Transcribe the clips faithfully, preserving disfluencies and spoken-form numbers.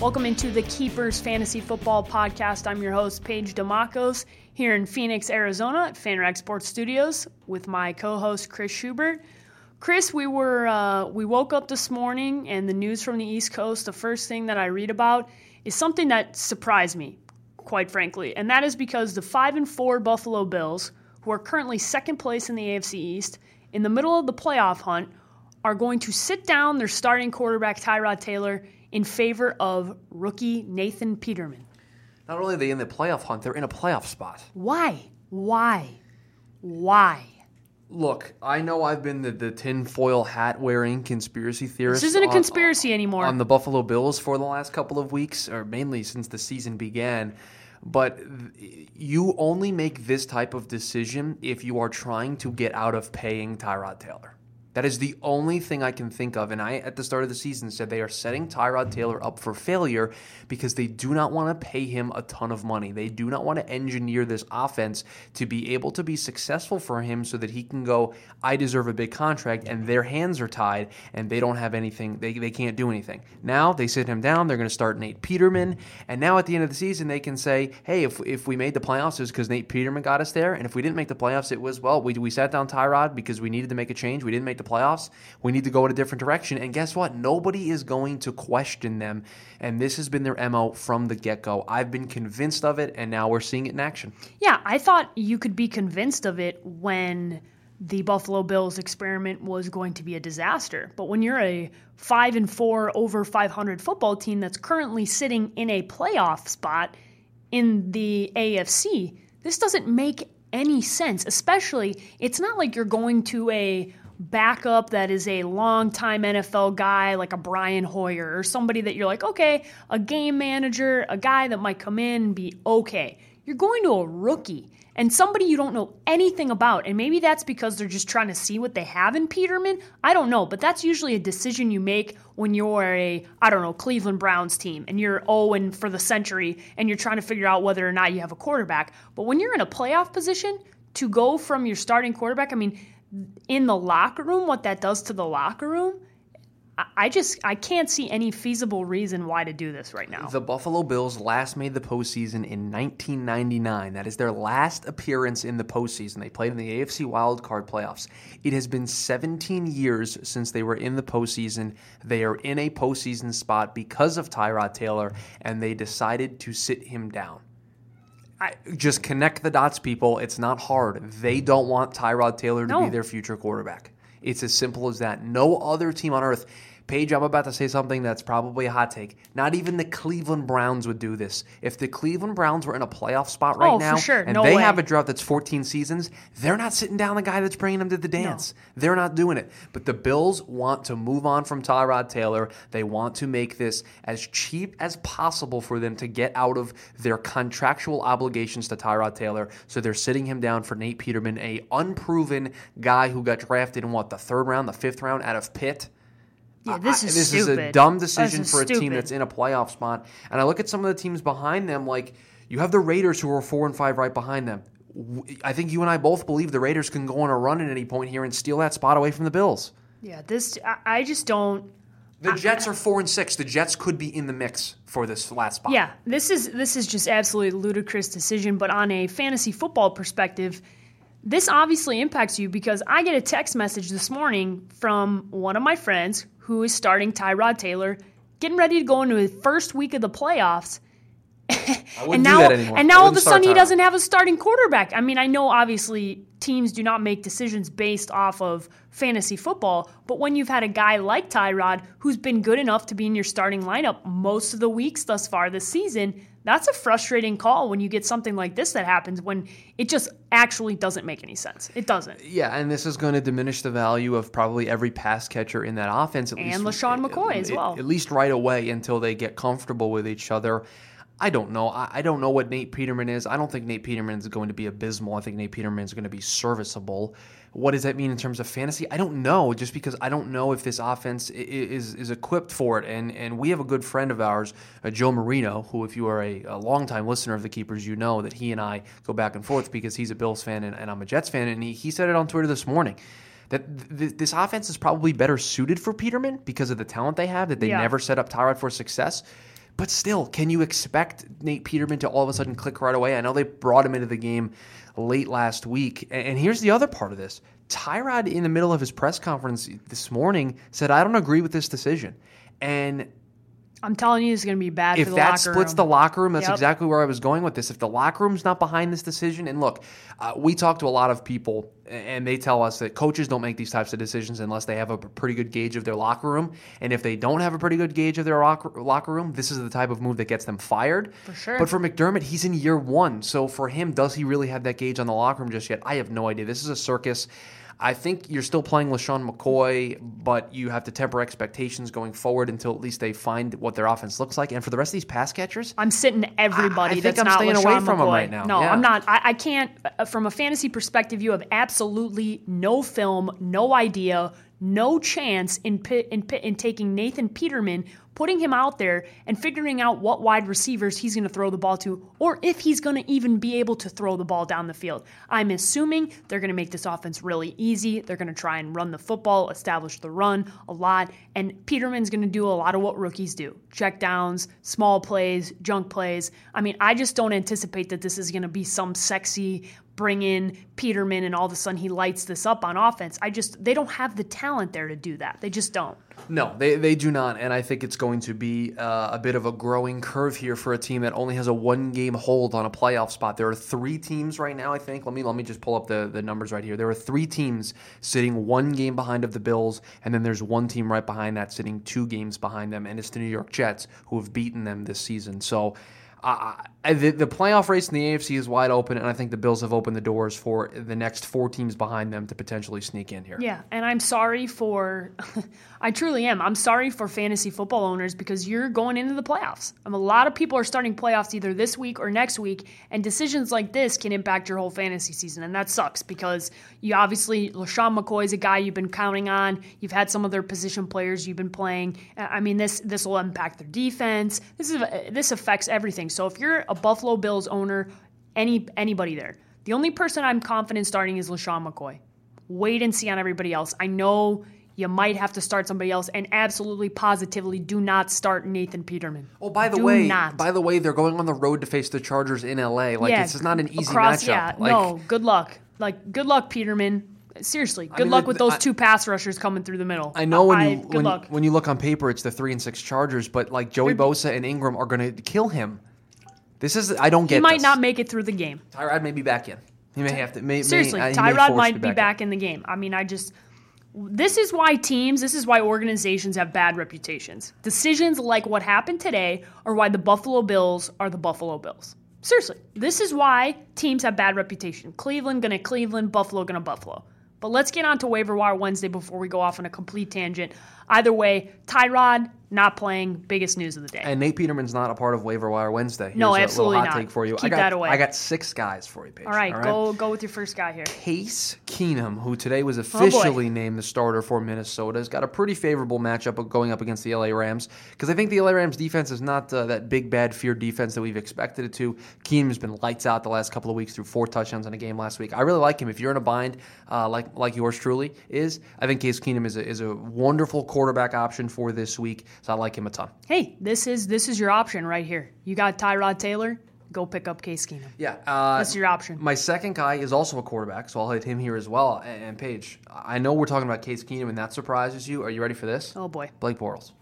Welcome into the Keepers Fantasy Football Podcast. I'm your host, Paige Demacos, here in Phoenix, Arizona at FanRag Sports Studios with my co-host, Chris Schubert. Chris, we were uh, we woke up this morning and the news from the East Coast, the first thing that I read about is something that surprised me, quite frankly, and that is because the five and four Buffalo Bills, who are currently second place in the A F C East, in the middle of the playoff hunt, are going to sit down their starting quarterback, Tyrod Taylor, in favor of rookie Nathan Peterman. Not only are they in the playoff hunt, they're in a playoff spot. Why? Why? Why? Look, I know I've been the, the tinfoil hat-wearing conspiracy theorist. This isn't a on, conspiracy anymore. On the Buffalo Bills for the last couple of weeks, or mainly since the season began. But you only make this type of decision if you are trying to get out of paying Tyrod Taylor. That is the only thing I can think of, and I, at the start of the season, said they are setting Tyrod Taylor up for failure because they do not want to pay him a ton of money. They do not want to engineer this offense to be able to be successful for him so that he can go, I deserve a big contract, and their hands are tied, and they don't have anything. They, they can't do anything. Now they sit him down. They're going to start Nate Peterman, and now at the end of the season, they can say, hey, if, if we made the playoffs, it was because Nate Peterman got us there, and if we didn't make the playoffs, it was, well, we, we sat down Tyrod because we needed to make a change. We didn't make the playoffs, we need to go in a different direction. And guess what? Nobody is going to question them. And this has been their M O from the get-go. I've been convinced of it, and now we're seeing it in action. Yeah, I thought you could be convinced of it when the Buffalo Bills experiment was going to be a disaster. But when you're a five and four over five hundred football team that's currently sitting in a playoff spot in the A F C, this doesn't make any sense. Especially, it's not like you're going to a backup that is a longtime N F L guy like a Brian Hoyer or somebody that you're like, okay, a game manager, a guy that might come in and be okay. You're going to a rookie and somebody you don't know anything about, and maybe that's because they're just trying to see what they have in Peterman. I don't know, but that's usually a decision you make when you're a, I don't know, Cleveland Browns team and you're oh and for the century and you're trying to figure out whether or not you have a quarterback. But when you're in a playoff position to go from your starting quarterback, I mean, in the locker room, what that does to the locker room, I just I can't see any feasible reason why to do this right now. The Buffalo Bills last made the postseason in nineteen ninety-nine. That is their last appearance in the postseason. They played in the A F C Wild Card playoffs. It has been seventeen years since they were in the postseason. They are in a postseason spot because of Tyrod Taylor, and they decided to sit him down. I, just connect the dots, people. It's not hard. They don't want Tyrod Taylor to no. be their future quarterback. It's as simple as that. No other team on earth. Paige, I'm about to say something that's probably a hot take. Not even the Cleveland Browns would do this. If the Cleveland Browns were in a playoff spot right oh, now, for sure. and no they way. have a drought that's fourteen seasons, they're not sitting down the guy that's bringing them to the dance. No. They're not doing it. But the Bills want to move on from Tyrod Taylor. They want to make this as cheap as possible for them to get out of their contractual obligations to Tyrod Taylor. So they're sitting him down for Nate Peterman, a unproven guy who got drafted in, what, the third round, the fifth round out of Pitt? Yeah, this is I, this stupid. is a dumb decision for a stupid. team that's in a playoff spot. And I look at some of the teams behind them, like you have the Raiders who are four and five right behind them. I think you and I both believe the Raiders can go on a run at any point here and steal that spot away from the Bills. Yeah, this I just don't. The Jets are four and six. The Jets could be in the mix for this last spot. Yeah, this is this is just absolutely ludicrous decision. But on a fantasy football perspective, this obviously impacts you because I get a text message this morning from one of my friends who is starting Tyrod Taylor, getting ready to go into his first week of the playoffs. I wouldn't and now, do that anymore. And now all of a sudden he doesn't have a starting quarterback. I mean, I know obviously teams do not make decisions based off of fantasy football, but when you've had a guy like Tyrod who's been good enough to be in your starting lineup most of the weeks thus far this season, that's a frustrating call when you get something like this that happens when it just actually doesn't make any sense. It doesn't. Yeah, and this is going to diminish the value of probably every pass catcher in that offense. At and least, LeSean McCoy at, as well. At least right away until they get comfortable with each other. I don't know. I don't know what Nate Peterman is. I don't think Nate Peterman is going to be abysmal. I think Nate Peterman is going to be serviceable. What does that mean in terms of fantasy? I don't know, just because I don't know if this offense is is equipped for it. And and we have a good friend of ours, Joe Marino, who if you are a, a longtime listener of The Keepers, you know that he and I go back and forth because he's a Bills fan and, and I'm a Jets fan. And he, he said it on Twitter this morning that th- this offense is probably better suited for Peterman because of the talent they have, that they yeah. never set up Tyrod for success. But still, can you expect Nate Peterman to all of a sudden click right away? I know they brought him into the game late last week. And here's the other part of this. Tyrod, in the middle of his press conference this morning, said, I don't agree with this decision. And I'm telling you, it's going to be bad for the locker room. If that splits the locker room, that's yep. exactly where I was going with this. If the locker room's not behind this decision, and look, uh, we talk to a lot of people, and they tell us that coaches don't make these types of decisions unless they have a pretty good gauge of their locker room. And if they don't have a pretty good gauge of their locker, locker room, this is the type of move that gets them fired. For sure. But for McDermott, he's in year one. So for him, does he really have that gauge on the locker room just yet? I have no idea. This is a circus. I think you're still playing LeSean McCoy, but you have to temper expectations going forward until at least they find what their offense looks like. And for the rest of these pass catchers, I'm sitting everybody I, I that's I'm not LeSean McCoy. I think I'm staying away from them right now. No, yeah. I'm not. I, I can't. From a fantasy perspective, you have absolutely no film, no idea, no chance in in, in taking Nathan Peterman, putting him out there, and figuring out what wide receivers he's going to throw the ball to, or if he's going to even be able to throw the ball down the field. I'm assuming they're going to make this offense really easy. They're going to try and run the football, establish the run a lot, and Peterman's going to do a lot of what rookies do. Check downs, small plays, junk plays. I mean, I just don't anticipate that this is going to be some sexy bring in Peterman and all of a sudden he lights this up on offense. I just, they don't have the talent there to do that. They just don't. No, they, they do not, and I think it's going to be uh, a bit of a growing curve here for a team that only has a one-game hold on a playoff spot. There are three teams right now, I think. Let me let me just pull up the, the numbers right here. There are three teams sitting one game behind of the Bills, and then there's one team right behind that sitting two games behind them, and it's the New York Jets, who have beaten them this season. So Uh, the, the playoff race in the A F C is wide open, and I think the Bills have opened the doors for the next four teams behind them to potentially sneak in here. Yeah, and I'm sorry for – I truly am. I'm sorry for fantasy football owners because you're going into the playoffs. I mean, a lot of people are starting playoffs either this week or next week, and decisions like this can impact your whole fantasy season, and that sucks because you obviously – LeSean McCoy is a guy you've been counting on. You've had some of their position players you've been playing. I mean, this this will impact their defense. This is this affects everything. So if you're a Buffalo Bills owner, any anybody there, the only person I'm confident starting is LeSean McCoy. Wait and see on everybody else. I know you might have to start somebody else, and absolutely positively do not start Nathan Peterman. Oh, by the do way, not. by the way, they're going on the road to face the Chargers in L A. Like yeah, this is not an easy across, matchup. Yeah, like, no, good luck. Like good luck, Peterman. Seriously, good I mean, luck with those I, two pass rushers coming through the middle. I know when I, you when, when you look on paper, it's the three and six Chargers, but like Joey Bosa and Ingram are going to kill him. This is I don't get. He might this. not make it through the game. Tyrod may be back in. He may have to. May, Seriously, may, Tyrod might be back, back in. in the game. I mean, I just. This is why teams, this is why organizations have bad reputations. Decisions like what happened today are why the Buffalo Bills are the Buffalo Bills. Seriously, this is why teams have bad reputation. Cleveland gonna Cleveland, Buffalo gonna Buffalo. But let's get on to Waiver Wire Wednesday before we go off on a complete tangent. Either way, Tyrod not playing, biggest news of the day. And Nate Peterman's not a part of Waiver Wire Wednesday. Here's no, absolutely a little hot not. Take for you. Keep I got, that away. I got six guys for you, Paige. All right, All right? go go with your first guy here. Case Keenum, who today was officially oh named the starter for Minnesota, has got a pretty favorable matchup going up against the L A Rams because I think the L A Rams defense is not uh, that big, bad, feared defense that we've expected it to. Keenum's been lights out the last couple of weeks through four touchdowns in a game last week. I really like him. If you're in a bind uh, like like yours truly is, I think Case Keenum is a, is a wonderful quarterback option for this week. So I like him a ton. Hey, this is this is your option right here. You got Tyrod Taylor, go pick up Case Keenum. Yeah. Uh, That's your option. My second guy is also a quarterback, so I'll hit him here as well. And, and Paige, I know we're talking about Case Keenum, and that surprises you. Are you ready for this? Oh, boy. Blake Bortles.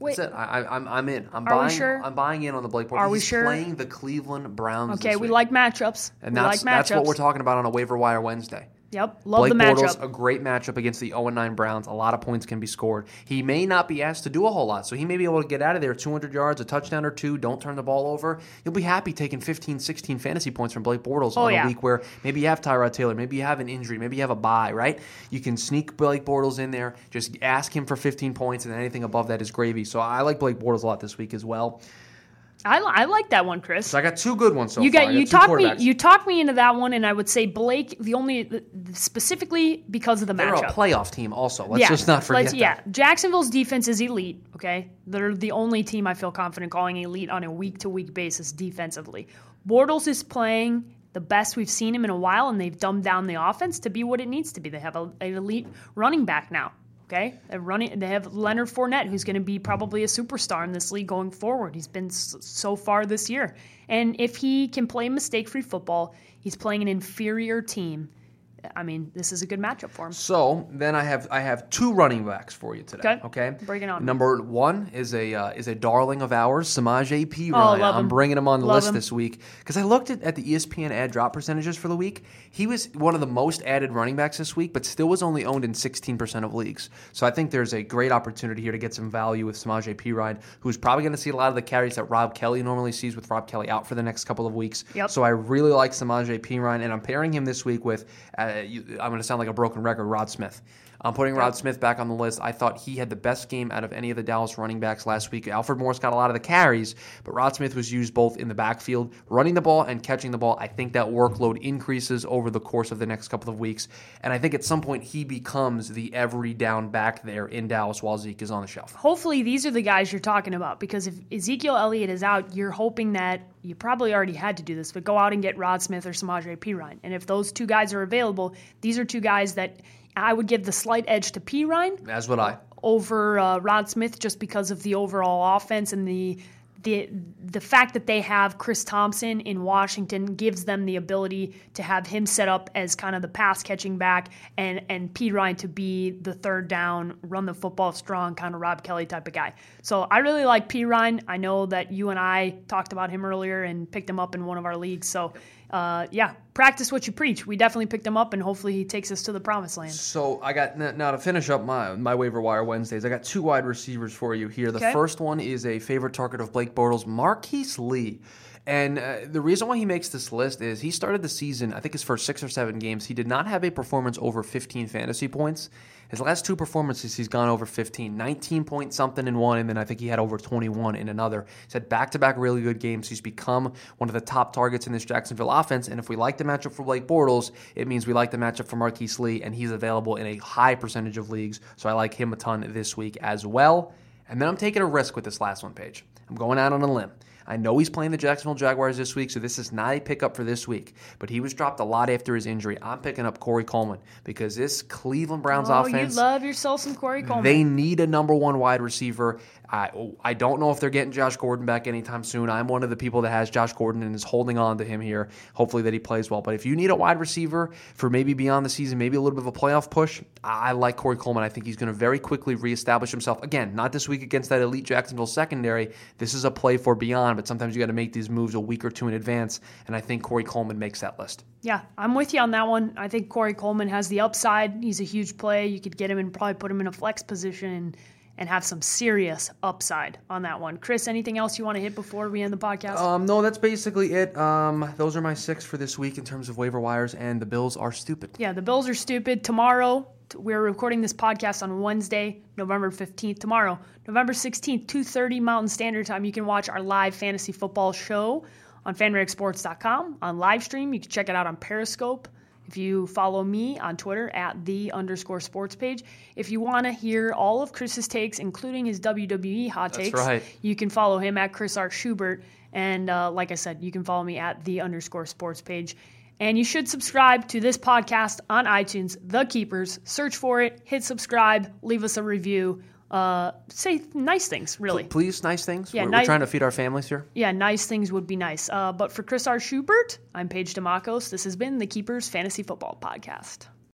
Wait. That's it. I, I, I'm, I'm in. I'm Are buying, we sure? I'm buying in on the Blake Bortles. Are we He's sure? playing the Cleveland Browns Okay, we week. like matchups. And that's, we like matchups. That's what we're talking about on a Waiver Wire Wednesday. Yep, love Blake the matchup. Blake Bortles, a great matchup against the oh and nine Browns. A lot of points can be scored. He may not be asked to do a whole lot, so he may be able to get out of there two hundred yards, a touchdown or two, don't turn the ball over. You'll be happy taking fifteen, sixteen fantasy points from Blake Bortles oh, on yeah. a week where maybe you have Tyrod Taylor, maybe you have an injury, maybe you have a bye, right? You can sneak Blake Bortles in there, just ask him for fifteen points, and anything above that is gravy. So I like Blake Bortles a lot this week as well. I, I like that one, Chris. So I got two good ones so you got, far. You talked me you talked me into that one, and I would say Blake the only specifically because of the They're matchup. They're a playoff team, also. Let's yeah. just not forget Let's, yeah. that. Yeah, Jacksonville's defense is elite. Okay, they're the only team I feel confident calling elite on a week-to-week basis defensively. Bortles is playing the best we've seen him in a while, and they've dumbed down the offense to be what it needs to be. They have a, an elite running back now. Okay, they're running. They have Leonard Fournette, who's going to be probably a superstar in this league going forward. He's been so far this year, and if he can play mistake-free football, he's playing an inferior team. I mean, this is a good matchup for him. So then I have I have two running backs for you today. Okay, okay? Bring it on. Number one is a uh, is a darling of ours, Samaje Perine. Oh, love him. I'm bringing him on the love list him. this week because I looked at, at the E S P N ad drop percentages for the week. He was one of the most added running backs this week, but still was only owned in sixteen percent of leagues. So I think there's a great opportunity here to get some value with Samaje Perine, who's probably going to see a lot of the carries that Rob Kelley normally sees with Rob Kelley out for the next couple of weeks. Yep. So I really like Samaje Perine, and I'm pairing him this week with. Uh, You, I'm going to sound like a broken record, Rod Smith. I'm putting Rod Smith back on the list. I thought he had the best game out of any of the Dallas running backs last week. Alfred Morris got a lot of the carries, but Rod Smith was used both in the backfield, running the ball and catching the ball. I think that workload increases over the course of the next couple of weeks, and I think at some point he becomes the every down back there in Dallas while Zeke is on the shelf. Hopefully these are the guys you're talking about, because if Ezekiel Elliott is out, you're hoping that you probably already had to do this, but go out and get Rod Smith or Samaje Perine. And if those two guys are available, these are two guys that – I would give the slight edge to Perine. As would I. Over uh, Rod Smith, just because of the overall offense and the the the fact that they have Chris Thompson in Washington gives them the ability to have him set up as kind of the pass catching back, and and Perine to be the third down, run the football strong kind of Rob Kelley type of guy. So I really like Perine. I know that you and I talked about him earlier and picked him up in one of our leagues. So. Uh, yeah, practice what you preach. We definitely picked him up, and hopefully he takes us to the promised land. So I got now to finish up my my waiver wire Wednesdays. I got two wide receivers for you here. The okay. first one is a favorite target of Blake Bortles, Marquise Lee. And uh, the reason why he makes this list is he started the season, I think his first six or seven games, he did not have a performance over fifteen fantasy points. His last two performances, he's gone over fifteen, nineteen point something in one, and then I think he had over twenty-one in another. He's had back-to-back really good games. He's become one of the top targets in this Jacksonville offense, and if we like the matchup for Blake Bortles, it means we like the matchup for Marquise Lee, and he's available in a high percentage of leagues, so I like him a ton this week as well. And then I'm taking a risk with this last one, Paige. I'm going out on a limb. I know he's playing the Jacksonville Jaguars this week, so this is not a pickup for this week. But he was dropped a lot after his injury. I'm picking up Corey Coleman because this Cleveland Browns oh, offense. You love yourself some Corey Coleman. They need a number one wide receiver. I I don't know if they're getting Josh Gordon back anytime soon. I'm one of the people that has Josh Gordon and is holding on to him here. Hopefully that he plays well. But if you need a wide receiver for maybe beyond the season, maybe a little bit of a playoff push, I like Corey Coleman. I think he's going to very quickly reestablish himself. Again, not this week against that elite Jacksonville secondary. This is a play for beyond. But sometimes you got to make these moves a week or two in advance, and I think Corey Coleman makes that list. Yeah, I'm with you on that one. I think Corey Coleman has the upside. He's a huge play. You could get him and probably put him in a flex position and, and have some serious upside on that one. Chris, anything else you want to hit before we end the podcast? Um, no, that's basically it. Um, those are my six for this week in terms of waiver wires, and the Bills are stupid. Yeah, the Bills are stupid. Tomorrow, we're recording this podcast on Wednesday, November fifteenth. Tomorrow, November sixteenth, two thirty Mountain Standard Time, you can watch our live fantasy football show on fan rag sports dot com. On live stream, you can check it out on Periscope. If you follow me on Twitter at the underscore sports page. If you want to hear all of Chris's takes, including his W W E hot That's takes, right. you can follow him at Chris R. Schubert. And uh, like I said, you can follow me at the underscore sports page. And you should subscribe to this podcast on iTunes, The Keepers. Search for it, hit subscribe, leave us a review. Uh, say nice things, really. Please, nice things. Yeah, we're, ni- we're trying to feed our families here. Yeah, nice things would be nice. Uh, but for Chris R. Schubert, I'm Paige Demacos. This has been The Keepers Fantasy Football Podcast.